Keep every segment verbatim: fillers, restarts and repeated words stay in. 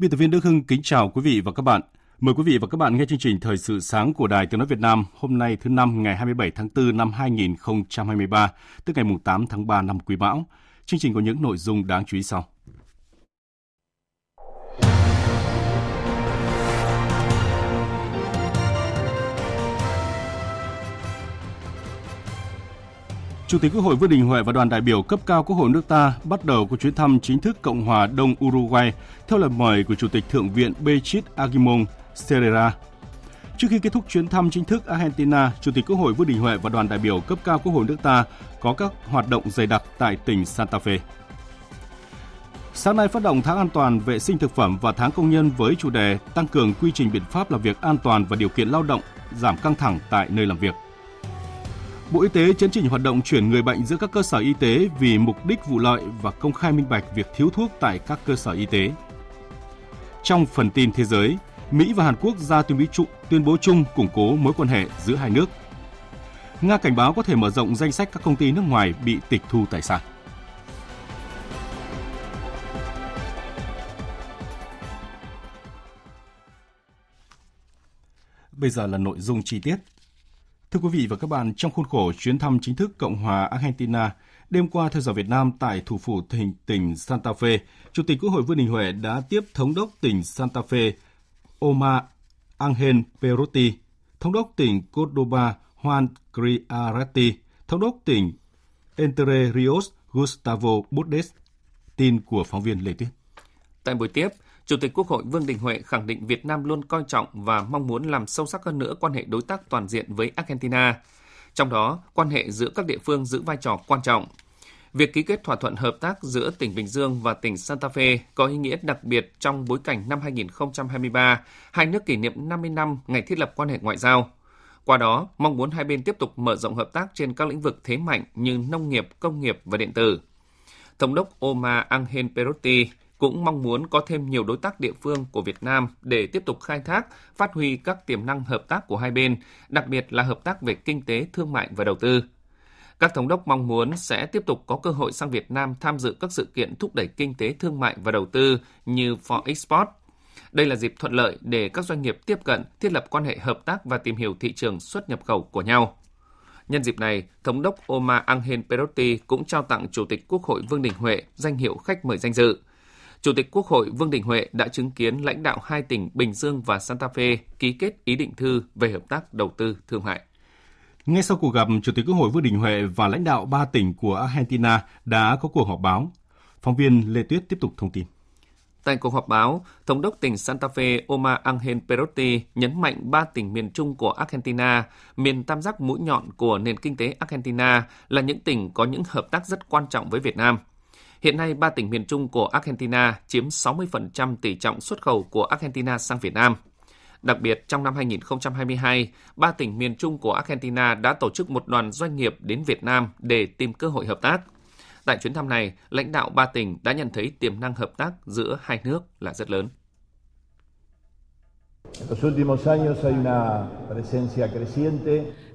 Biên tập viên Đức Hưng kính chào quý vị và các bạn. Mời quý vị và các bạn nghe chương trình Thời sự sáng của Đài Tiếng nói Việt Nam hôm nay thứ năm ngày hai mươi bảy tháng tư năm hai nghìn không trăm hai mươi ba, tức ngày tám tháng ba năm Quý Mão. Chương trình có những nội dung đáng chú ý sau. Chủ tịch Quốc hội Vương Đình Huệ và đoàn đại biểu cấp cao Quốc hội nước ta bắt đầu cuộc chuyến thăm chính thức Cộng hòa Đông Uruguay theo lời mời của Chủ tịch Thượng viện Bê-trít A-gi-mon Xê-đây-ra. Trước khi kết thúc chuyến thăm chính thức Argentina, Chủ tịch Quốc hội Vương Đình Huệ và đoàn đại biểu cấp cao Quốc hội nước ta có các hoạt động dày đặc tại tỉnh Santa Fe. Sáng nay phát động tháng an toàn vệ sinh thực phẩm và tháng công nhân với chủ đề tăng cường quy trình biện pháp làm việc an toàn và điều kiện lao động, giảm căng thẳng tại nơi làm việc. Bộ Y tế chấn chỉnh hoạt động chuyển người bệnh giữa các cơ sở y tế vì mục đích vụ lợi và công khai minh bạch việc thiếu thuốc tại các cơ sở y tế. Trong phần tin thế giới, Mỹ và Hàn Quốc ra tuyên bố chung, tuyên bố chung củng cố mối quan hệ giữa hai nước. Nga cảnh báo có thể mở rộng danh sách các công ty nước ngoài bị tịch thu tài sản. Bây giờ là nội dung chi tiết. Thưa quý vị và các bạn, trong khuôn khổ chuyến thăm chính thức Cộng hòa Argentina, đêm qua theo giờ Việt Nam tại thủ phủ tỉnh, tỉnh Santa Fe, Chủ tịch Quốc hội Vương Đình Huệ đã tiếp Thống đốc tỉnh Santa Fe Omar Angel Perotti, Thống đốc tỉnh Cordoba Juan Criarrati, Thống đốc tỉnh Entre Rios Gustavo Budes. Tin của phóng viên Lê Tuyết. Tại buổi tiếp, Chủ tịch Quốc hội Vương Đình Huệ khẳng định Việt Nam luôn coi trọng và mong muốn làm sâu sắc hơn nữa quan hệ đối tác toàn diện với Argentina. Trong đó, quan hệ giữa các địa phương giữ vai trò quan trọng. Việc ký kết thỏa thuận hợp tác giữa tỉnh Bình Dương và tỉnh Santa Fe có ý nghĩa đặc biệt trong bối cảnh năm hai nghìn không trăm hai mươi ba, hai nước kỷ niệm năm mươi năm ngày thiết lập quan hệ ngoại giao. Qua đó, mong muốn hai bên tiếp tục mở rộng hợp tác trên các lĩnh vực thế mạnh như nông nghiệp, công nghiệp và điện tử. Thống đốc Omar Angel Perotti cũng mong muốn có thêm nhiều đối tác địa phương của Việt Nam để tiếp tục khai thác, phát huy các tiềm năng hợp tác của hai bên, đặc biệt là hợp tác về kinh tế, thương mại và đầu tư. Các thống đốc mong muốn sẽ tiếp tục có cơ hội sang Việt Nam tham dự các sự kiện thúc đẩy kinh tế, thương mại và đầu tư như Forexport. Đây là dịp thuận lợi để các doanh nghiệp tiếp cận, thiết lập quan hệ hợp tác và tìm hiểu thị trường xuất nhập khẩu của nhau. Nhân dịp này, Thống đốc Omar Angel Perotti cũng trao tặng Chủ tịch Quốc hội Vương Đình Huệ danh hiệu khách mời danh dự. Chủ tịch Quốc hội Vương Đình Huệ đã chứng kiến lãnh đạo hai tỉnh Bình Dương và Santa Fe ký kết ý định thư về hợp tác đầu tư thương mại. Ngay sau cuộc gặp, Chủ tịch Quốc hội Vương Đình Huệ và lãnh đạo ba tỉnh của Argentina đã có cuộc họp báo. Phóng viên Lê Tuyết tiếp tục thông tin. Tại cuộc họp báo, Thống đốc tỉnh Santa Fe Omar Angel Perotti nhấn mạnh ba tỉnh miền Trung của Argentina, miền tam giác mũi nhọn của nền kinh tế Argentina là những tỉnh có những hợp tác rất quan trọng với Việt Nam. Hiện nay, ba tỉnh miền Trung của Argentina chiếm sáu mươi phần trăm tỷ trọng xuất khẩu của Argentina sang Việt Nam. Đặc biệt, trong năm hai nghìn không trăm hai mươi hai, ba tỉnh miền Trung của Argentina đã tổ chức một đoàn doanh nghiệp đến Việt Nam để tìm cơ hội hợp tác. Tại chuyến thăm này, lãnh đạo ba tỉnh đã nhận thấy tiềm năng hợp tác giữa hai nước là rất lớn.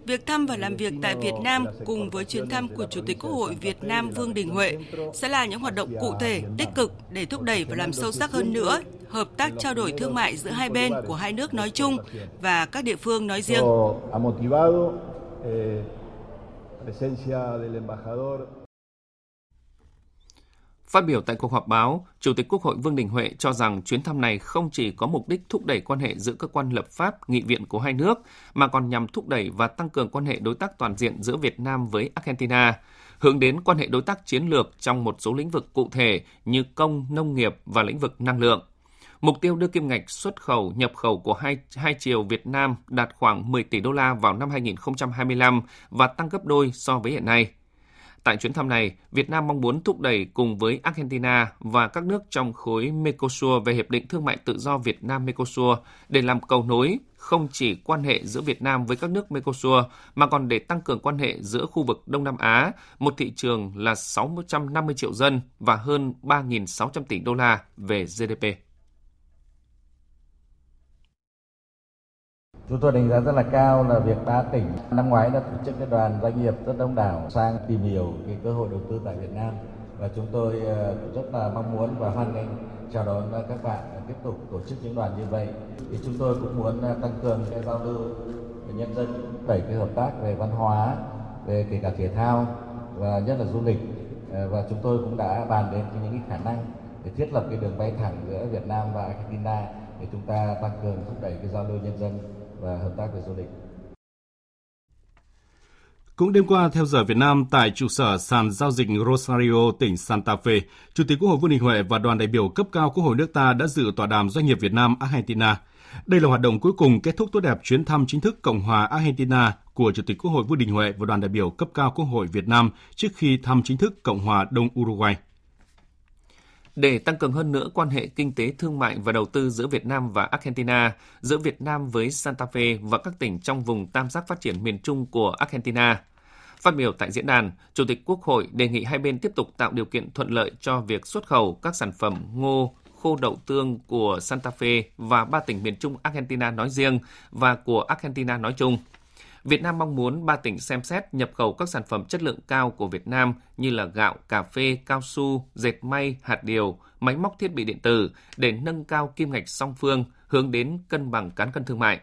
Việc thăm và làm việc tại Việt Nam cùng với chuyến thăm của Chủ tịch Quốc hội Việt Nam Vương Đình Huệ sẽ là những hoạt động cụ thể, tích cực để thúc đẩy và làm sâu sắc hơn nữa hợp tác trao đổi thương mại giữa hai bên của hai nước nói chung và các địa phương nói riêng. Phát biểu tại cuộc họp báo, Chủ tịch Quốc hội Vương Đình Huệ cho rằng chuyến thăm này không chỉ có mục đích thúc đẩy quan hệ giữa cơ quan lập pháp, nghị viện của hai nước, mà còn nhằm thúc đẩy và tăng cường quan hệ đối tác toàn diện giữa Việt Nam với Argentina, hướng đến quan hệ đối tác chiến lược trong một số lĩnh vực cụ thể như công, nông nghiệp và lĩnh vực năng lượng. Mục tiêu đưa kim ngạch xuất khẩu, nhập khẩu của hai, hai chiều Việt Nam đạt khoảng mười tỷ đô la vào năm hai không hai lăm và tăng gấp đôi so với hiện nay. Tại chuyến thăm này, Việt Nam mong muốn thúc đẩy cùng với Argentina và các nước trong khối Mercosur về Hiệp định Thương mại Tự do Việt Nam-Mercosur để làm cầu nối không chỉ quan hệ giữa Việt Nam với các nước Mercosur mà còn để tăng cường quan hệ giữa khu vực Đông Nam Á, một thị trường là sáu trăm năm mươi triệu dân và hơn ba nghìn sáu trăm tỷ đô la về giê đê pê. Chúng tôi đánh giá rất là cao là việc ba tỉnh năm ngoái đã tổ chức cái đoàn doanh nghiệp rất đông đảo sang tìm hiểu cái cơ hội đầu tư tại Việt Nam, và chúng tôi rất là mong muốn và hoan nghênh chào đón các bạn tiếp tục tổ chức những đoàn như vậy. Thì chúng tôi cũng muốn tăng cường cái giao lưu với nhân dân, đẩy cái hợp tác về văn hóa, về kể cả thể thao và nhất là du lịch, và chúng tôi cũng đã bàn đến những khả năng để thiết lập cái đường bay thẳng giữa Việt Nam và Argentina để chúng ta tăng cường thúc đẩy cái giao lưu nhân dân và hợp tác về du lịch. Cũng đêm qua theo giờ Việt Nam, tại trụ sở sàn giao dịch Rosario, tỉnh Santa Fe, Chủ tịch Quốc hội Vương Đình Huệ và đoàn đại biểu cấp cao Quốc hội nước ta đã dự tọa đàm doanh nghiệp Việt Nam Argentina. Đây là hoạt động cuối cùng kết thúc tốt đẹp chuyến thăm chính thức Cộng hòa Argentina của Chủ tịch Quốc hội Vương Đình Huệ và đoàn đại biểu cấp cao Quốc hội Việt Nam trước khi thăm chính thức Cộng hòa Đông Uruguay. Để tăng cường hơn nữa quan hệ kinh tế, thương mại và đầu tư giữa Việt Nam và Argentina, giữa Việt Nam với Santa Fe và các tỉnh trong vùng tam giác phát triển miền Trung của Argentina. Phát biểu tại diễn đàn, Chủ tịch Quốc hội đề nghị hai bên tiếp tục tạo điều kiện thuận lợi cho việc xuất khẩu các sản phẩm ngô, khô đậu tương của Santa Fe và ba tỉnh miền Trung Argentina nói riêng và của Argentina nói chung. Việt Nam mong muốn ba tỉnh xem xét nhập khẩu các sản phẩm chất lượng cao của Việt Nam như là gạo, cà phê, cao su, dệt may, hạt điều, máy móc thiết bị điện tử để nâng cao kim ngạch song phương hướng đến cân bằng cán cân thương mại.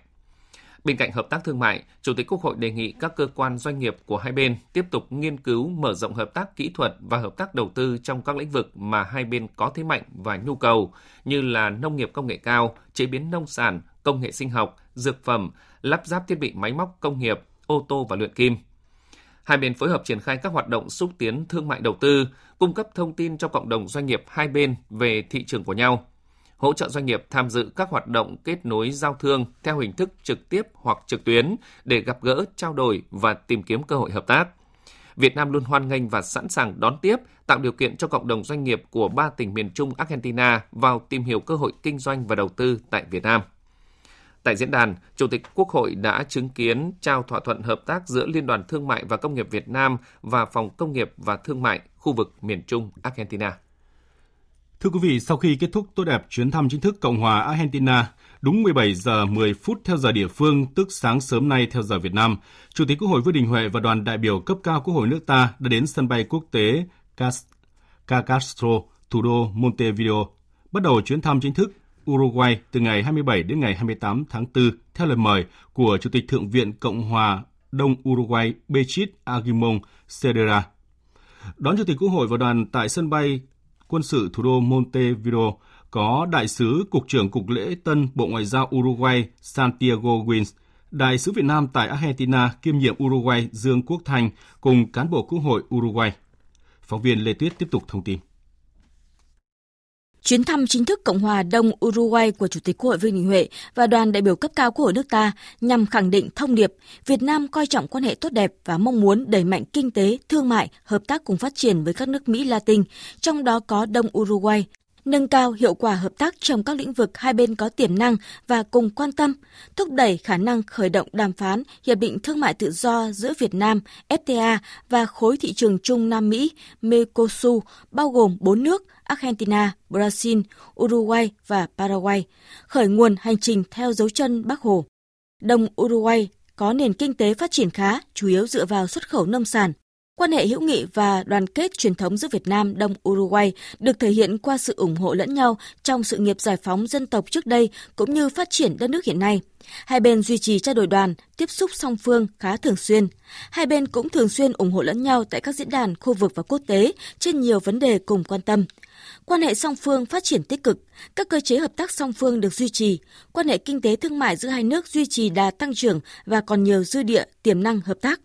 Bên cạnh hợp tác thương mại, Chủ tịch Quốc hội đề nghị các cơ quan doanh nghiệp của hai bên tiếp tục nghiên cứu mở rộng hợp tác kỹ thuật và hợp tác đầu tư trong các lĩnh vực mà hai bên có thế mạnh và nhu cầu như là nông nghiệp công nghệ cao, chế biến nông sản, công nghệ sinh học, dược phẩm, lắp ráp thiết bị máy móc công nghiệp, ô tô và luyện kim. Hai bên phối hợp triển khai các hoạt động xúc tiến thương mại đầu tư, cung cấp thông tin cho cộng đồng doanh nghiệp hai bên về thị trường của nhau, hỗ trợ doanh nghiệp tham dự các hoạt động kết nối giao thương theo hình thức trực tiếp hoặc trực tuyến để gặp gỡ, trao đổi và tìm kiếm cơ hội hợp tác. Việt Nam luôn hoan nghênh và sẵn sàng đón tiếp, tạo điều kiện cho cộng đồng doanh nghiệp của ba tỉnh miền Trung Argentina vào tìm hiểu cơ hội kinh doanh và đầu tư tại Việt Nam. Tại diễn đàn, Chủ tịch Quốc hội đã chứng kiến trao thỏa thuận hợp tác giữa Liên đoàn Thương mại và Công nghiệp Việt Nam và Phòng Công nghiệp và Thương mại khu vực miền Trung Argentina. Thưa quý vị, sau khi kết thúc tốt đẹp chuyến thăm chính thức Cộng hòa Argentina, đúng mười bảy giờ mười phút theo giờ địa phương, tức sáng sớm nay theo giờ Việt Nam, Chủ tịch Quốc hội Vương Đình Huệ và đoàn đại biểu cấp cao Quốc hội nước ta đã đến sân bay quốc tế Castro, thủ đô Montevideo, bắt đầu chuyến thăm chính thức Uruguay từ ngày hai mươi bảy đến ngày hai mươi tám tháng tư theo lời mời của Chủ tịch Thượng viện Cộng hòa Đông Uruguay Bê-trít A-gi-mon Xê-đây-ra. Đón Chủ tịch Quốc hội và đoàn tại sân bay quân sự thủ đô Montevideo có Đại sứ Cục trưởng Cục Lễ Tân Bộ Ngoại giao Uruguay Santiago Wins, Đại sứ Việt Nam tại Argentina kiêm nhiệm Uruguay Dương Quốc Thành cùng cán bộ Quốc hội Uruguay. Phóng viên Lê Tuyết tiếp tục thông tin. Chuyến thăm chính thức Cộng hòa Đông Uruguay của Chủ tịch Quốc hội Vương Đình Huệ và đoàn đại biểu cấp cao Quốc hội nước ta nhằm khẳng định thông điệp Việt Nam coi trọng quan hệ tốt đẹp và mong muốn đẩy mạnh kinh tế, thương mại, hợp tác cùng phát triển với các nước Mỹ Latin, trong đó có Đông Uruguay, nâng cao hiệu quả hợp tác trong các lĩnh vực hai bên có tiềm năng và cùng quan tâm, thúc đẩy khả năng khởi động đàm phán Hiệp định Thương mại Tự do giữa Việt Nam, ép tê a và khối thị trường chung Nam Mỹ, Mercosur, bao gồm bốn nước Argentina, Brazil, Uruguay và Paraguay, khởi nguồn hành trình theo dấu chân Bác Hồ. Đông Uruguay có nền kinh tế phát triển khá, chủ yếu dựa vào xuất khẩu nông sản. Quan hệ hữu nghị và đoàn kết truyền thống giữa Việt Nam Đông Uruguay được thể hiện qua sự ủng hộ lẫn nhau trong sự nghiệp giải phóng dân tộc trước đây cũng như phát triển đất nước hiện nay. Hai bên duy trì trao đổi đoàn, tiếp xúc song phương khá thường xuyên. Hai bên cũng thường xuyên ủng hộ lẫn nhau tại các diễn đàn khu vực và quốc tế trên nhiều vấn đề cùng quan tâm. Quan hệ song phương phát triển tích cực, các cơ chế hợp tác song phương được duy trì, quan hệ kinh tế thương mại giữa hai nước duy trì đà tăng trưởng và còn nhiều dư địa tiềm năng hợp tác.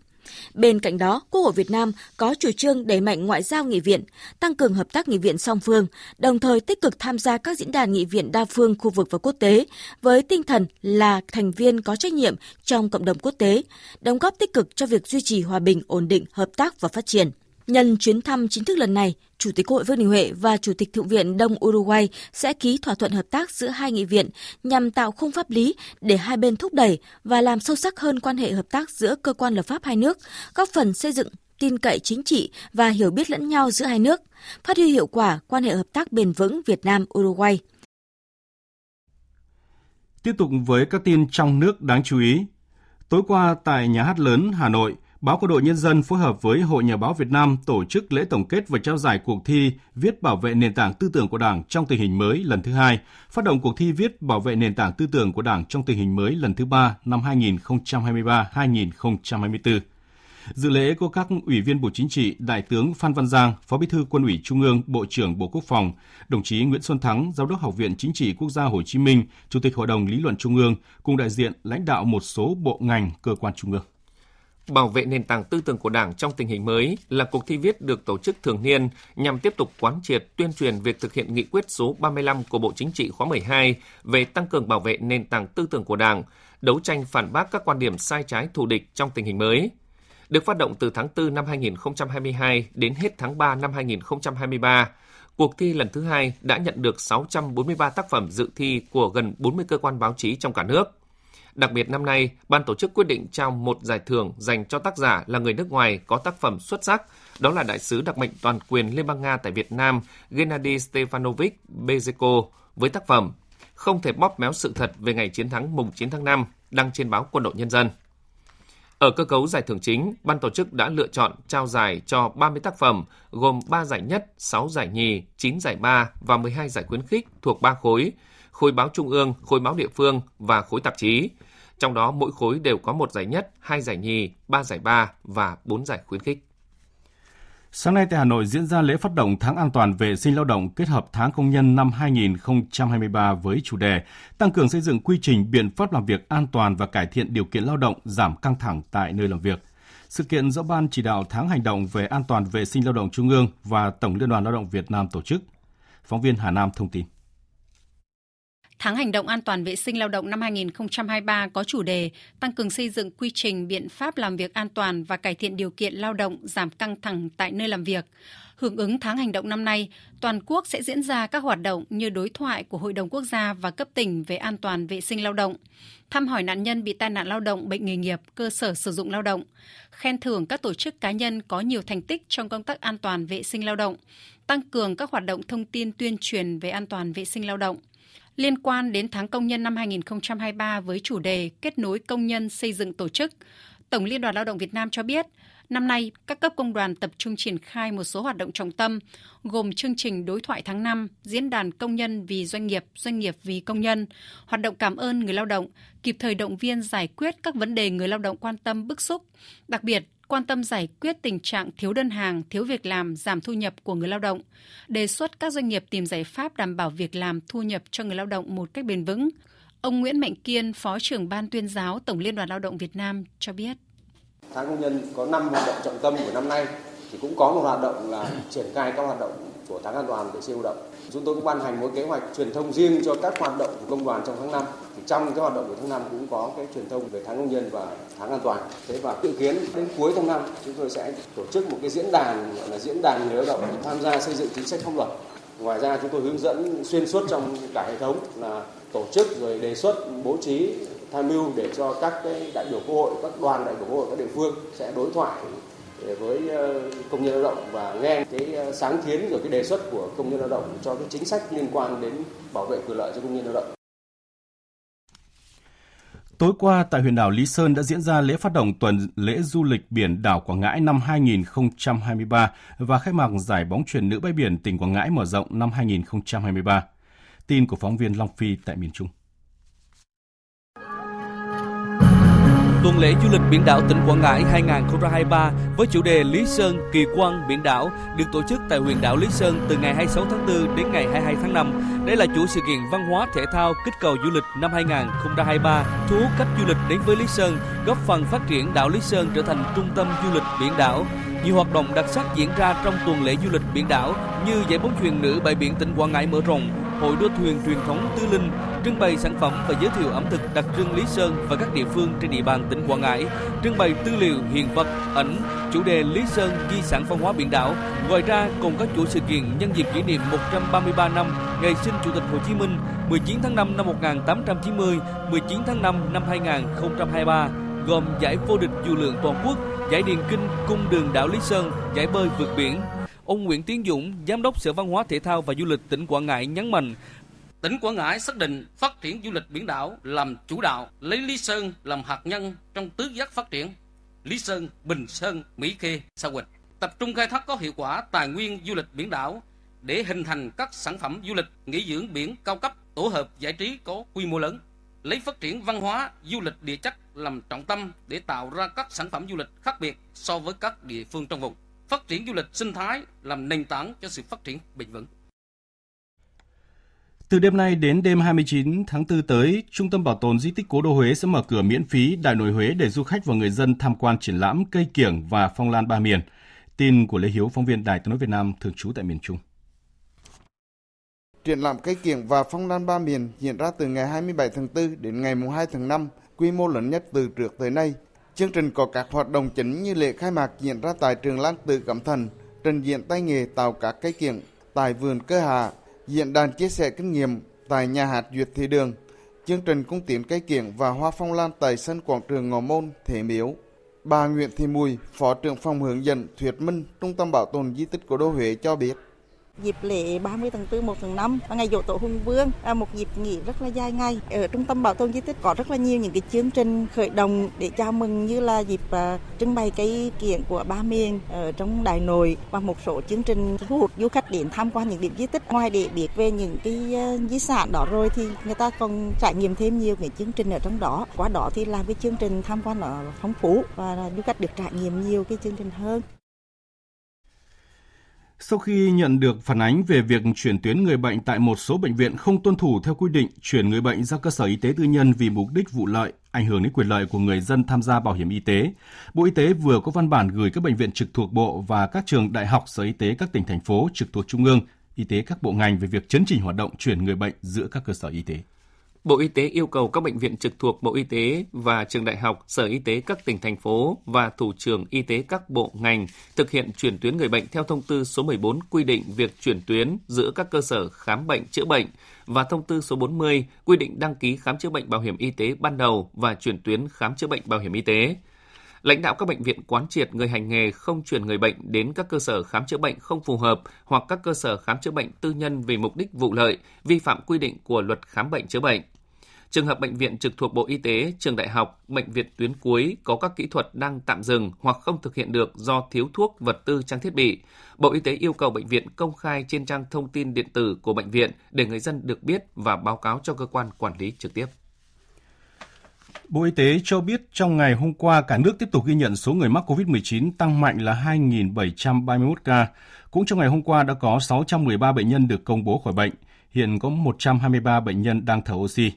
Bên cạnh đó, Quốc hội Việt Nam có chủ trương đẩy mạnh ngoại giao nghị viện, tăng cường hợp tác nghị viện song phương, đồng thời tích cực tham gia các diễn đàn nghị viện đa phương khu vực và quốc tế với tinh thần là thành viên có trách nhiệm trong cộng đồng quốc tế, đóng góp tích cực cho việc duy trì hòa bình, ổn định, hợp tác và phát triển. Nhân chuyến thăm chính thức lần này, Chủ tịch Quốc hội Vương Đình Huệ và Chủ tịch Thượng viện Đông Uruguay sẽ ký thỏa thuận hợp tác giữa hai nghị viện nhằm tạo khung pháp lý để hai bên thúc đẩy và làm sâu sắc hơn quan hệ hợp tác giữa cơ quan lập pháp hai nước, góp phần xây dựng tin cậy chính trị và hiểu biết lẫn nhau giữa hai nước, phát huy hiệu quả quan hệ hợp tác bền vững Việt Nam-Uruguay. Tiếp tục với các tin trong nước đáng chú ý. Tối qua tại Nhà hát lớn Hà Nội, Báo Quân đội Nhân dân phối hợp với Hội Nhà báo Việt Nam tổ chức lễ tổng kết và trao giải cuộc thi viết bảo vệ nền tảng tư tưởng của Đảng trong tình hình mới lần thứ hai, phát động cuộc thi viết bảo vệ nền tảng tư tưởng của Đảng trong tình hình mới lần thứ ba năm hai nghìn không trăm hai mươi ba đến hai nghìn không trăm hai mươi tư. Dự lễ có các Ủy viên Bộ Chính trị, Đại tướng Phan Văn Giang, Phó Bí thư Quân ủy Trung ương, Bộ trưởng Bộ Quốc phòng, đồng chí Nguyễn Xuân Thắng, Giám đốc Học viện Chính trị Quốc gia Hồ Chí Minh, Chủ tịch Hội đồng Lý luận Trung ương, cùng đại diện lãnh đạo một số bộ ngành, cơ quan trung ương. Bảo vệ nền tảng tư tưởng của Đảng trong tình hình mới là cuộc thi viết được tổ chức thường niên nhằm tiếp tục quán triệt tuyên truyền việc thực hiện nghị quyết số ba mươi lăm của Bộ Chính trị khóa mười hai về tăng cường bảo vệ nền tảng tư tưởng của Đảng, đấu tranh phản bác các quan điểm sai trái thù địch trong tình hình mới. Được phát động từ tháng tư năm hai nghìn không trăm hai mươi hai đến hết tháng ba năm hai nghìn không trăm hai mươi ba, cuộc thi lần thứ hai đã nhận được sáu trăm bốn mươi ba tác phẩm dự thi của gần bốn mươi cơ quan báo chí trong cả nước. Đặc biệt năm nay, ban tổ chức quyết định trao một giải thưởng dành cho tác giả là người nước ngoài có tác phẩm xuất sắc, đó là Đại sứ đặc mệnh toàn quyền Liên bang Nga tại Việt Nam Gennadi Stefanovic Beziko với tác phẩm Không thể bóp méo sự thật về ngày chiến thắng mùng chín tháng năm, đăng trên báo Quân đội Nhân dân. Ở cơ cấu giải thưởng chính, ban tổ chức đã lựa chọn trao giải cho ba mươi tác phẩm, gồm ba giải nhất, sáu giải nhì, chín giải ba và mười hai giải khuyến khích thuộc ba khối, khối báo trung ương, khối báo địa phương và khối tạp chí. Trong đó, mỗi khối đều có một giải nhất, hai giải nhì, ba giải ba và bốn giải khuyến khích. Sáng nay tại Hà Nội diễn ra lễ phát động tháng an toàn vệ sinh lao động kết hợp tháng công nhân năm hai nghìn không trăm hai mươi ba với chủ đề tăng cường xây dựng quy trình biện pháp làm việc an toàn và cải thiện điều kiện lao động, giảm căng thẳng tại nơi làm việc. Sự kiện do Ban chỉ đạo tháng hành động về an toàn vệ sinh lao động Trung ương và Tổng Liên đoàn Lao động Việt Nam tổ chức. Phóng viên Hà Nam thông tin. Tháng hành động an toàn vệ sinh lao động năm hai nghìn không trăm hai mươi ba có chủ đề tăng cường xây dựng quy trình biện pháp làm việc an toàn và cải thiện điều kiện lao động, giảm căng thẳng tại nơi làm việc. Hưởng ứng tháng hành động năm nay, toàn quốc sẽ diễn ra các hoạt động như đối thoại của Hội đồng Quốc gia và cấp tỉnh về an toàn vệ sinh lao động, thăm hỏi nạn nhân bị tai nạn lao động, bệnh nghề nghiệp, cơ sở sử dụng lao động, khen thưởng các tổ chức cá nhân có nhiều thành tích trong công tác an toàn vệ sinh lao động, tăng cường các hoạt động thông tin tuyên truyền về an toàn vệ sinh lao động. Liên quan đến tháng công nhân năm hai nghìn không trăm hai mươi ba với chủ đề kết nối công nhân xây dựng tổ chức, Tổng Liên đoàn Lao động Việt Nam cho biết, năm nay các cấp công đoàn tập trung triển khai một số hoạt động trọng tâm, gồm chương trình đối thoại tháng năm, diễn đàn công nhân vì doanh nghiệp, doanh nghiệp vì công nhân, hoạt động cảm ơn người lao động, kịp thời động viên giải quyết các vấn đề người lao động quan tâm bức xúc, đặc biệt quan tâm giải quyết tình trạng thiếu đơn hàng, thiếu việc làm, giảm thu nhập của người lao động, đề xuất các doanh nghiệp tìm giải pháp đảm bảo việc làm, thu nhập cho người lao động một cách bền vững. Ông Nguyễn Mạnh Kiên, Phó trưởng Ban tuyên giáo Tổng Liên đoàn Lao động Việt Nam cho biết. Tháng công nhân có năm hoạt động trọng tâm của năm nay, thì cũng có một hoạt động là triển khai các hoạt động của tháng an toàn vệ sinh lao động. Chúng tôi cũng ban hành một kế hoạch truyền thông riêng cho các hoạt động của công đoàn trong tháng năm. Thì trong cái hoạt động của tháng năm cũng có cái truyền thông về tháng công nhân và tháng an toàn. Thế và dự kiến đến cuối tháng năm chúng tôi sẽ tổ chức một cái diễn đàn gọi là diễn đàn người lao động tham gia xây dựng chính sách pháp luật. Ngoài ra chúng tôi hướng dẫn xuyên suốt trong cả hệ thống là tổ chức rồi đề xuất bố trí tham mưu để cho các cái đại biểu quốc hội, các đoàn đại biểu quốc hội các địa phương sẽ đối thoại với công nhân lao động và nghe cái sáng kiến rồi cái đề xuất của công nhân lao động cho cái chính sách liên quan đến bảo vệ quyền lợi cho công nhân lao động. Tối qua tại huyện đảo Lý Sơn đã diễn ra lễ phát động tuần lễ du lịch biển đảo Quảng Ngãi năm hai nghìn không trăm hai mươi ba và khai mạc giải bóng chuyền nữ bãi biển tỉnh Quảng Ngãi mở rộng năm hai nghìn không trăm hai mươi ba. Tin của phóng viên Long Phi tại miền Trung. Tuần lễ du lịch biển đảo tỉnh Quảng Ngãi hai không hai ba với chủ đề Lý Sơn, Kỳ Quan, Biển Đảo được tổ chức tại huyện đảo Lý Sơn từ ngày hai mươi sáu tháng tư đến ngày hai mươi hai tháng năm. Đây là chuỗi sự kiện văn hóa thể thao kích cầu du lịch năm hai không hai ba, thu hút khách du lịch đến với Lý Sơn, góp phần phát triển đảo Lý Sơn trở thành trung tâm du lịch biển đảo. Nhiều hoạt động đặc sắc diễn ra trong tuần lễ du lịch biển đảo như giải bóng chuyền nữ bãi biển tỉnh Quảng Ngãi mở rộng, hội đua thuyền truyền thống Tứ Linh, trưng bày sản phẩm và giới thiệu ẩm thực đặc trưng Lý Sơn và các địa phương trên địa bàn tỉnh Quảng Ngãi, trưng bày tư liệu hiện vật, ảnh, chủ đề Lý Sơn di sản văn hóa biển đảo. Ngoài ra còn các chuỗi sự kiện nhân dịp kỷ niệm một trăm ba mươi ba năm ngày sinh Chủ tịch Hồ Chí Minh mười chín tháng năm năm một nghìn tám trăm chín mươi, mười chín tháng năm năm hai nghìn không trăm hai mươi ba, gồm giải vô địch dù lượn toàn quốc, giải điền kinh cung đường đảo Lý Sơn, giải bơi vượt biển. Ông Nguyễn Tiến Dũng, Giám đốc Sở Văn hóa Thể thao và Du lịch tỉnh Quảng Ngãi nhấn mạnh, tỉnh Quảng Ngãi xác định phát triển du lịch biển đảo làm chủ đạo, lấy Lý Sơn làm hạt nhân trong tứ giác phát triển Lý Sơn, Bình Sơn, Mỹ Khê, Sa Huỳnh. Tập trung khai thác có hiệu quả tài nguyên du lịch biển đảo để hình thành các sản phẩm du lịch nghỉ dưỡng biển cao cấp, tổ hợp giải trí có quy mô lớn, lấy phát triển văn hóa du lịch địa chất làm trọng tâm để tạo ra các sản phẩm du lịch khác biệt so với các địa phương trong vùng. Phát triển du lịch sinh thái làm nền tảng cho sự phát triển bền vững. Từ đêm nay đến đêm hai mươi chín tháng tư tới, Trung tâm Bảo tồn Di tích Cố đô Huế sẽ mở cửa miễn phí Đại Nội Huế để du khách và người dân tham quan triển lãm cây kiểng và phong lan ba miền. Tin của Lê Hiếu, phóng viên Đài Tiếng nói Việt Nam thường trú tại miền Trung. Triển lãm cây kiểng và phong lan ba miền diễn ra từ ngày hai mươi bảy tháng tư đến ngày hai tháng năm, quy mô lớn nhất từ trước tới nay. Chương trình có các hoạt động chính như lễ khai mạc diễn ra tại trường Lăng Tự Cẩm Thành, trình diễn tay nghề tạo các cây kiểng tại vườn Cơ Hạ, diễn đàn chia sẻ kinh nghiệm tại nhà hát Duyệt Thị Đường, chương trình cung tiến cây kiểng và hoa phong lan tại sân quảng trường Ngọ Môn, Thế Miếu. Bà Nguyễn Thị Mùi, Phó trưởng phòng hướng dẫn thuyết minh Trung tâm Bảo tồn Di tích Cố đô Huế cho biết. Dịp lễ ba mươi tháng tư, một tháng năm và ngày giỗ tổ Hùng Vương, một dịp nghỉ rất là dài ngày. Ở Trung tâm Bảo tồn Di tích có rất là nhiều những cái chương trình khởi động để chào mừng, như là dịp trưng bày cây kiểng của ba miền ở trong Đại Nội và một số chương trình thu hút du khách đến tham quan những điểm di tích. Ngoài để biết về những cái di sản đó rồi thì người ta còn trải nghiệm thêm nhiều cái chương trình ở trong đó. Qua đó thì làm cái chương trình tham quan nó phong phú và du khách được trải nghiệm nhiều cái chương trình hơn. Sau khi nhận được phản ánh về việc chuyển tuyến người bệnh tại một số bệnh viện không tuân thủ theo quy định, chuyển người bệnh ra cơ sở y tế tư nhân vì mục đích vụ lợi, ảnh hưởng đến quyền lợi của người dân tham gia bảo hiểm y tế, Bộ Y tế vừa có văn bản gửi các bệnh viện trực thuộc Bộ và các trường đại học, sở y tế các tỉnh, thành phố trực thuộc Trung ương, y tế các bộ ngành về việc chấn chỉnh hoạt động chuyển người bệnh giữa các cơ sở y tế. Bộ Y tế yêu cầu các bệnh viện trực thuộc Bộ Y tế và trường đại học, sở y tế các tỉnh, thành phố và thủ trưởng y tế các bộ ngành thực hiện chuyển tuyến người bệnh theo thông tư số mười bốn quy định việc chuyển tuyến giữa các cơ sở khám bệnh chữa bệnh và thông tư số bốn mươi quy định đăng ký khám chữa bệnh bảo hiểm y tế ban đầu và chuyển tuyến khám chữa bệnh bảo hiểm y tế. Lãnh đạo các bệnh viện quán triệt người hành nghề không chuyển người bệnh đến các cơ sở khám chữa bệnh không phù hợp hoặc các cơ sở khám chữa bệnh tư nhân vì mục đích vụ lợi, vi phạm quy định của Luật khám bệnh chữa bệnh. Trường hợp bệnh viện trực thuộc Bộ Y tế, trường đại học, bệnh viện tuyến cuối có các kỹ thuật đang tạm dừng hoặc không thực hiện được do thiếu thuốc, vật tư, trang thiết bị, Bộ Y tế yêu cầu bệnh viện công khai trên trang thông tin điện tử của bệnh viện để người dân được biết và báo cáo cho cơ quan quản lý trực tiếp. Bộ Y tế cho biết trong ngày hôm qua, cả nước tiếp tục ghi nhận số người mắc covid mười chín tăng mạnh là hai nghìn bảy trăm ba mươi mốt ca. Cũng trong ngày hôm qua đã có sáu trăm mười ba bệnh nhân được công bố khỏi bệnh. Hiện có một trăm hai mươi ba bệnh nhân đang thở oxy.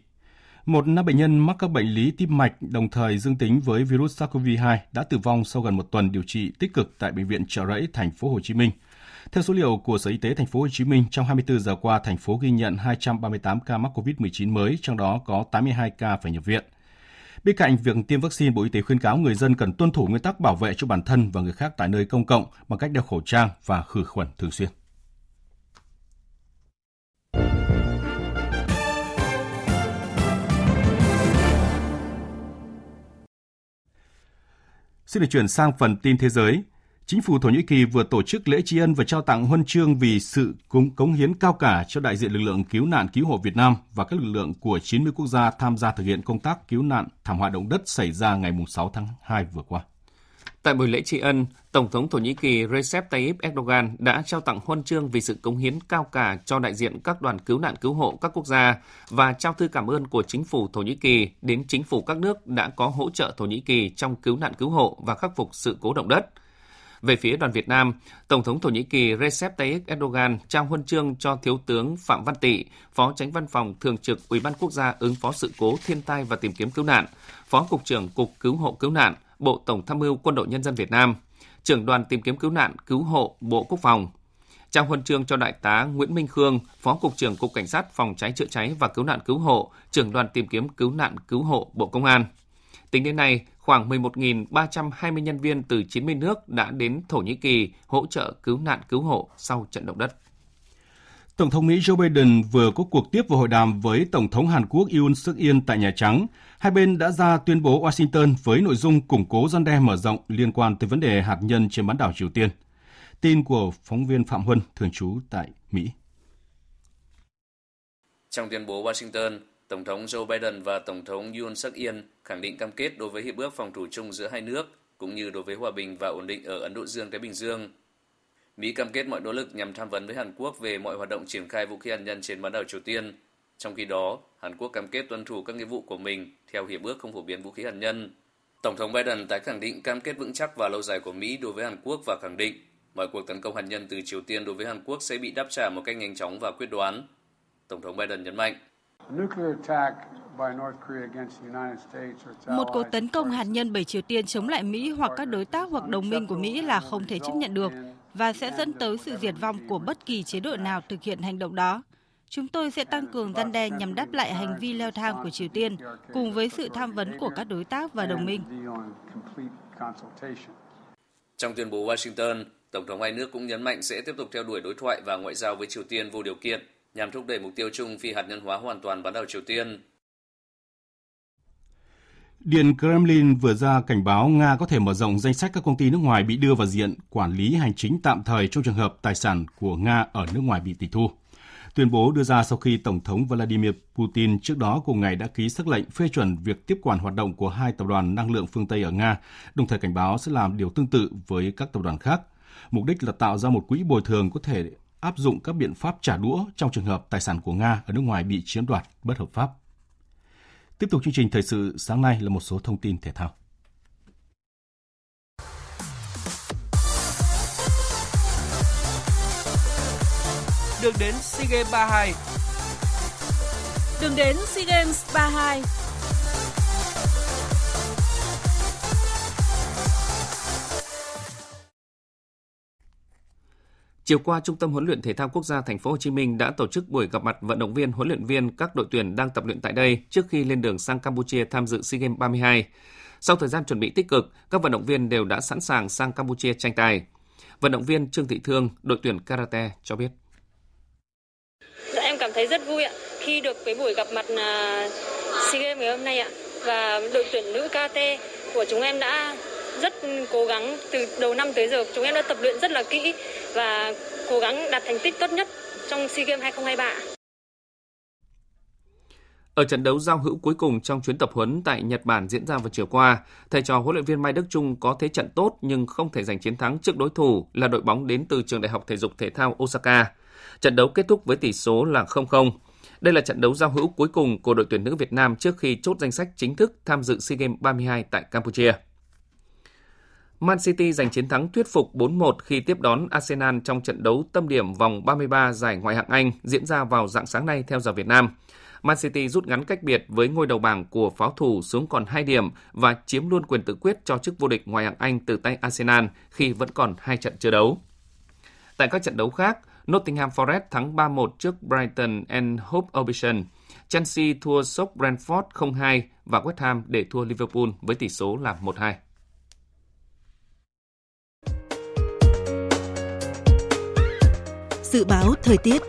Một nam bệnh nhân mắc các bệnh lý tim mạch đồng thời dương tính với virus SARS-xê o vê hai đã tử vong sau gần một tuần điều trị tích cực tại bệnh viện Chợ Rẫy, thành phố Hồ Chí Minh. Theo số liệu của Sở Y tế thành phố Hồ Chí Minh, trong hai mươi bốn giờ qua, thành phố ghi nhận hai trăm ba mươi tám ca mắc covid mười chín mới, trong đó có tám mươi hai ca phải nhập viện. Bên cạnh việc tiêm vaccine, Bộ Y tế khuyến cáo người dân cần tuân thủ nguyên tắc bảo vệ cho bản thân và người khác tại nơi công cộng bằng cách đeo khẩu trang và khử khuẩn thường xuyên. Xin được chuyển sang phần tin thế giới. Chính phủ Thổ Nhĩ Kỳ vừa tổ chức lễ tri ân và trao tặng huân chương vì sự cống hiến cao cả cho đại diện lực lượng cứu nạn cứu hộ Việt Nam và các lực lượng của chín mươi quốc gia tham gia thực hiện công tác cứu nạn thảm họa động đất xảy ra ngày sáu tháng hai vừa qua. Tại buổi lễ tri ân, Tổng thống Thổ Nhĩ Kỳ Recep Tayyip Erdogan đã trao tặng huân chương vì sự cống hiến cao cả cho đại diện các đoàn cứu nạn cứu hộ các quốc gia và trao thư cảm ơn của chính phủ Thổ Nhĩ Kỳ đến chính phủ các nước đã có hỗ trợ Thổ Nhĩ Kỳ trong cứu nạn cứu hộ và khắc phục sự cố động đất. Về phía đoàn Việt Nam, Tổng thống Thổ Nhĩ Kỳ Recep Tayyip Erdogan trao huân chương cho Thiếu tướng Phạm Văn Tị, Phó Chánh Văn phòng Thường trực Ủy ban Quốc gia ứng phó sự cố thiên tai và tìm kiếm cứu nạn, Phó Cục trưởng Cục Cứu hộ Cứu nạn, Bộ Tổng tham mưu Quân đội Nhân dân Việt Nam, Trưởng đoàn tìm kiếm cứu nạn cứu hộ Bộ Quốc phòng. Trao huân chương cho Đại tá Nguyễn Minh Khương, Phó Cục trưởng Cục Cảnh sát Phòng cháy chữa cháy và Cứu nạn Cứu hộ, Trưởng đoàn tìm kiếm cứu nạn cứu hộ Bộ Công an. Tính đến nay, khoảng mười một nghìn ba trăm hai mươi nhân viên từ chín mươi nước đã đến Thổ Nhĩ Kỳ hỗ trợ cứu nạn cứu hộ sau trận động đất. Tổng thống Mỹ Joe Biden vừa có cuộc tiếp và hội đàm với Tổng thống Hàn Quốc Yoon Suk-yeol tại Nhà Trắng. Hai bên đã ra tuyên bố Washington với nội dung củng cố răn đe mở rộng liên quan tới vấn đề hạt nhân trên bán đảo Triều Tiên. Tin của phóng viên Phạm Huân, thường trú tại Mỹ. Trong tuyên bố Washington, Tổng thống Joe Biden và Tổng thống Yoon Suk-yeol khẳng định cam kết đối với hiệp ước phòng thủ chung giữa hai nước, cũng như đối với hòa bình và ổn định ở Ấn Độ Dương-Thái Bình Dương. Mỹ cam kết mọi nỗ lực nhằm tham vấn với Hàn Quốc về mọi hoạt động triển khai vũ khí hạt nhân trên bán đảo Triều Tiên. Trong khi đó, Hàn Quốc cam kết tuân thủ các nghĩa vụ của mình theo hiệp ước không phổ biến vũ khí hạt nhân. Tổng thống Biden tái khẳng định cam kết vững chắc và lâu dài của Mỹ đối với Hàn Quốc và khẳng định mọi cuộc tấn công hạt nhân từ Triều Tiên đối với Hàn Quốc sẽ bị đáp trả một cách nhanh chóng và quyết đoán. Tổng thống Biden nhấn mạnh: một cuộc tấn công hạt nhân bởi Triều Tiên chống lại Mỹ hoặc các đối tác hoặc đồng minh của Mỹ là không thể chấp nhận được và sẽ dẫn tới sự diệt vong của bất kỳ chế độ nào thực hiện hành động đó. Chúng tôi sẽ tăng cường răn đe nhằm đáp lại hành vi leo thang của Triều Tiên cùng với sự tham vấn của các đối tác và đồng minh. Trong tuyên bố Washington, Tổng thống hai nước cũng nhấn mạnh sẽ tiếp tục theo đuổi đối thoại và ngoại giao với Triều Tiên vô điều kiện nhằm thúc đẩy mục tiêu chung phi hạt nhân hóa hoàn toàn bán đảo Triều Tiên. Điện Kremlin vừa ra cảnh báo Nga có thể mở rộng danh sách các công ty nước ngoài bị đưa vào diện quản lý hành chính tạm thời trong trường hợp tài sản của Nga ở nước ngoài bị tịch thu. Tuyên bố đưa ra sau khi Tổng thống Vladimir Putin trước đó cùng ngày đã ký sắc lệnh phê chuẩn việc tiếp quản hoạt động của hai tập đoàn năng lượng phương Tây ở Nga, đồng thời cảnh báo sẽ làm điều tương tự với các tập đoàn khác. Mục đích là tạo ra một quỹ bồi thường có thể áp dụng các biện pháp trả đũa trong trường hợp tài sản của Nga ở nước ngoài bị chiếm đoạt bất hợp pháp. Tiếp tục chương trình thời sự sáng nay là một số thông tin thể thao. Đường đến SEA Games ba mươi hai. Đường đến SEA Games ba mươi hai. Chiều qua, Trung tâm Huấn luyện Thể thao Quốc gia Thành phố Hồ Chí Minh đã tổ chức buổi gặp mặt vận động viên, huấn luyện viên các đội tuyển đang tập luyện tại đây trước khi lên đường sang Campuchia tham dự SEA Games ba mươi hai. Sau thời gian chuẩn bị tích cực, các vận động viên đều đã sẵn sàng sang Campuchia tranh tài. Vận động viên Trương Thị Thương, đội tuyển karate cho biết: Dạ, em cảm thấy rất vui ạ khi được với buổi gặp mặt SEA Games ngày hôm nay ạ, và đội tuyển nữ karate của chúng em đã rất cố gắng từ đầu năm tới giờ. Chúng em đã tập luyện rất là kỹ và cố gắng đạt thành tích tốt nhất trong SEA Games hai không hai ba. Ở trận đấu giao hữu cuối cùng trong chuyến tập huấn tại Nhật Bản diễn ra vào chiều qua, thầy trò huấn luyện viên Mai Đức Chung có thế trận tốt nhưng không thể giành chiến thắng trước đối thủ là đội bóng đến từ Trường Đại học Thể dục Thể thao Osaka. Trận đấu kết thúc với tỷ số là không không. Đây là trận đấu giao hữu cuối cùng của đội tuyển nữ Việt Nam trước khi chốt danh sách chính thức tham dự SEA Games ba mươi hai tại Campuchia. Man City giành chiến thắng thuyết phục bốn một khi tiếp đón Arsenal trong trận đấu tâm điểm vòng ba mươi ba giải Ngoại hạng Anh diễn ra vào rạng sáng nay theo giờ Việt Nam. Man City rút ngắn cách biệt với ngôi đầu bảng của pháo thủ xuống còn hai điểm và chiếm luôn quyền tự quyết cho chức vô địch Ngoại hạng Anh từ tay Arsenal khi vẫn còn hai trận chưa đấu. Tại các trận đấu khác, Nottingham Forest thắng ba một trước Brighton and Hove Albion, Chelsea thua sốc Brentford không hai và West Ham để thua Liverpool với tỷ số là một hai. Dự báo thời tiết.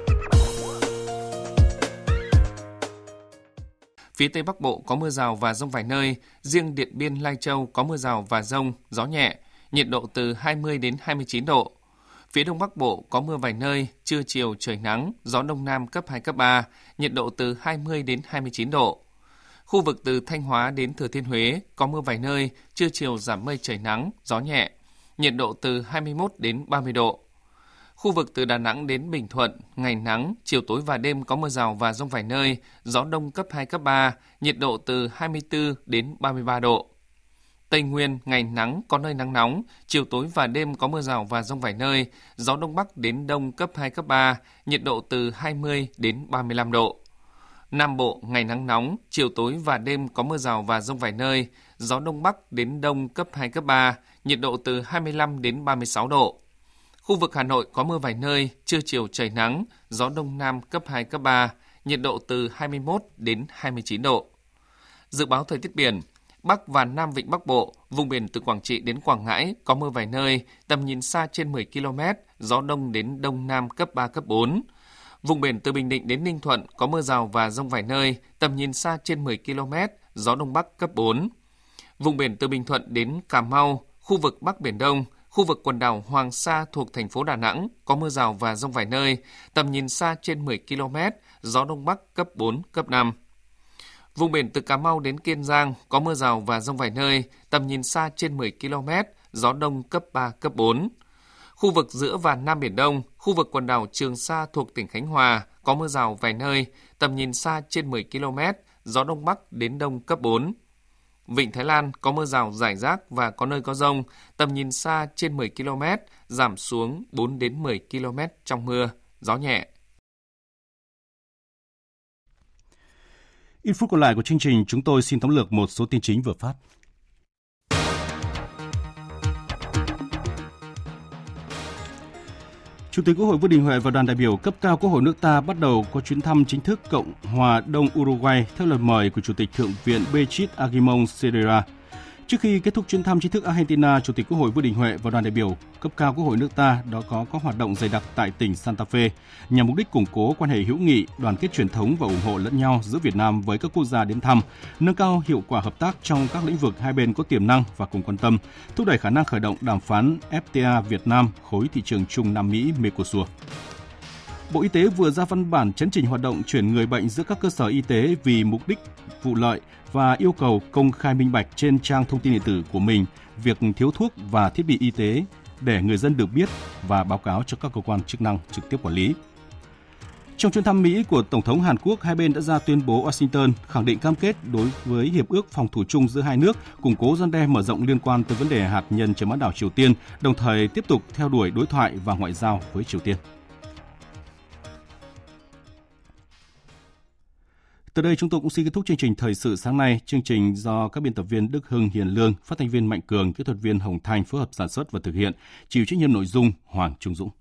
Phía Tây Bắc Bộ có mưa rào và dông vài nơi, riêng Điện Biên, Lai Châu có mưa rào và dông, gió nhẹ, nhiệt độ từ hai mươi đến hai mươi chín độ. Phía Đông Bắc Bộ có mưa vài nơi, trưa chiều trời nắng, gió Đông Nam cấp hai, cấp ba, nhiệt độ từ hai mươi đến hai mươi chín độ. Khu vực từ Thanh Hóa đến Thừa Thiên Huế có mưa vài nơi, trưa chiều giảm mây trời nắng, gió nhẹ, nhiệt độ từ hai mươi mốt đến ba mươi độ. Khu vực từ Đà Nẵng đến Bình Thuận, ngày nắng, chiều tối và đêm có mưa rào và dông vài nơi, gió đông cấp hai, cấp ba, nhiệt độ từ hai mươi tư đến ba mươi ba độ. Tây Nguyên, ngày nắng, có nơi nắng nóng, chiều tối và đêm có mưa rào và dông vài nơi, gió đông bắc đến đông cấp hai, cấp ba, nhiệt độ từ hai mươi đến ba mươi lăm độ. Nam Bộ, ngày nắng nóng, chiều tối và đêm có mưa rào và dông vài nơi, gió đông bắc đến đông cấp hai, cấp ba, nhiệt độ từ hai mươi lăm đến ba mươi sáu độ. Khu vực Hà Nội có mưa vài nơi, trưa chiều trời nắng, gió đông nam cấp hai, cấp ba, nhiệt độ từ hai mươi mốt đến hai mươi chín độ. Dự báo thời tiết biển, Bắc và Nam Vịnh Bắc Bộ, vùng biển từ Quảng Trị đến Quảng Ngãi có mưa vài nơi, tầm nhìn xa trên mười ki lô mét, gió đông đến đông nam cấp ba, cấp bốn. Vùng biển từ Bình Định đến Ninh Thuận có mưa rào và dông vài nơi, tầm nhìn xa trên mười ki lô mét, gió đông bắc cấp bốn. Vùng biển từ Bình Thuận đến Cà Mau, khu vực Bắc Biển Đông, khu vực quần đảo Hoàng Sa thuộc thành phố Đà Nẵng có mưa rào và dông vài nơi, tầm nhìn xa trên mười ki lô mét, gió đông bắc cấp bốn, cấp năm. Vùng biển từ Cà Mau đến Kiên Giang có mưa rào và dông vài nơi, tầm nhìn xa trên mười ki lô mét, gió đông cấp ba, cấp bốn. Khu vực giữa và Nam Biển Đông, khu vực quần đảo Trường Sa thuộc tỉnh Khánh Hòa có mưa rào vài nơi, tầm nhìn xa trên mười ki lô mét, gió đông bắc đến đông cấp bốn. Vịnh Thái Lan có mưa rào rải rác và có nơi có dông, tầm nhìn xa trên mười ki lô mét, giảm xuống bốn đến mười ki lô mét trong mưa, gió nhẹ. Ít phút còn lại của chương trình, chúng tôi xin tóm lược một số tin chính vừa phát. Chủ tịch Quốc hội Vương Đình Huệ và đoàn đại biểu cấp cao Quốc hội nước ta bắt đầu có chuyến thăm chính thức Cộng hòa Đông Uruguay theo lời mời của Chủ tịch Thượng viện Bê-trít A-gi-mon Xê-đây-ra. Trước khi kết thúc chuyến thăm chính thức Argentina, Chủ tịch Quốc hội Vương Đình Huệ và đoàn đại biểu cấp cao Quốc hội nước ta đã có các hoạt động dày đặc tại tỉnh Santa Fe nhằm mục đích củng cố quan hệ hữu nghị, đoàn kết truyền thống và ủng hộ lẫn nhau giữa Việt Nam với các quốc gia đến thăm, nâng cao hiệu quả hợp tác trong các lĩnh vực hai bên có tiềm năng và cùng quan tâm, thúc đẩy khả năng khởi động đàm phán ép tê a Việt Nam khối thị trường Trung Nam Mỹ Mercosur. Bộ Y tế vừa ra văn bản chấn chỉnh hoạt động chuyển người bệnh giữa các cơ sở y tế vì mục đích vụ lợi và yêu cầu công khai minh bạch trên trang thông tin điện tử của mình việc thiếu thuốc và thiết bị y tế để người dân được biết và báo cáo cho các cơ quan chức năng trực tiếp quản lý. Trong chuyến thăm Mỹ của Tổng thống Hàn Quốc, hai bên đã ra tuyên bố Washington khẳng định cam kết đối với Hiệp ước phòng thủ chung giữa hai nước, củng cố răn đe mở rộng liên quan tới vấn đề hạt nhân trên bán đảo Triều Tiên, đồng thời tiếp tục theo đuổi đối thoại và ngoại giao với Triều Tiên. Từ đây chúng tôi cũng xin kết thúc chương trình Thời sự sáng nay. Chương trình do các biên tập viên Đức Hưng, Hiền Lương, phát thanh viên Mạnh Cường, kỹ thuật viên Hồng Thanh phối hợp sản xuất và thực hiện, chịu trách nhiệm nội dung Hoàng Trung Dũng.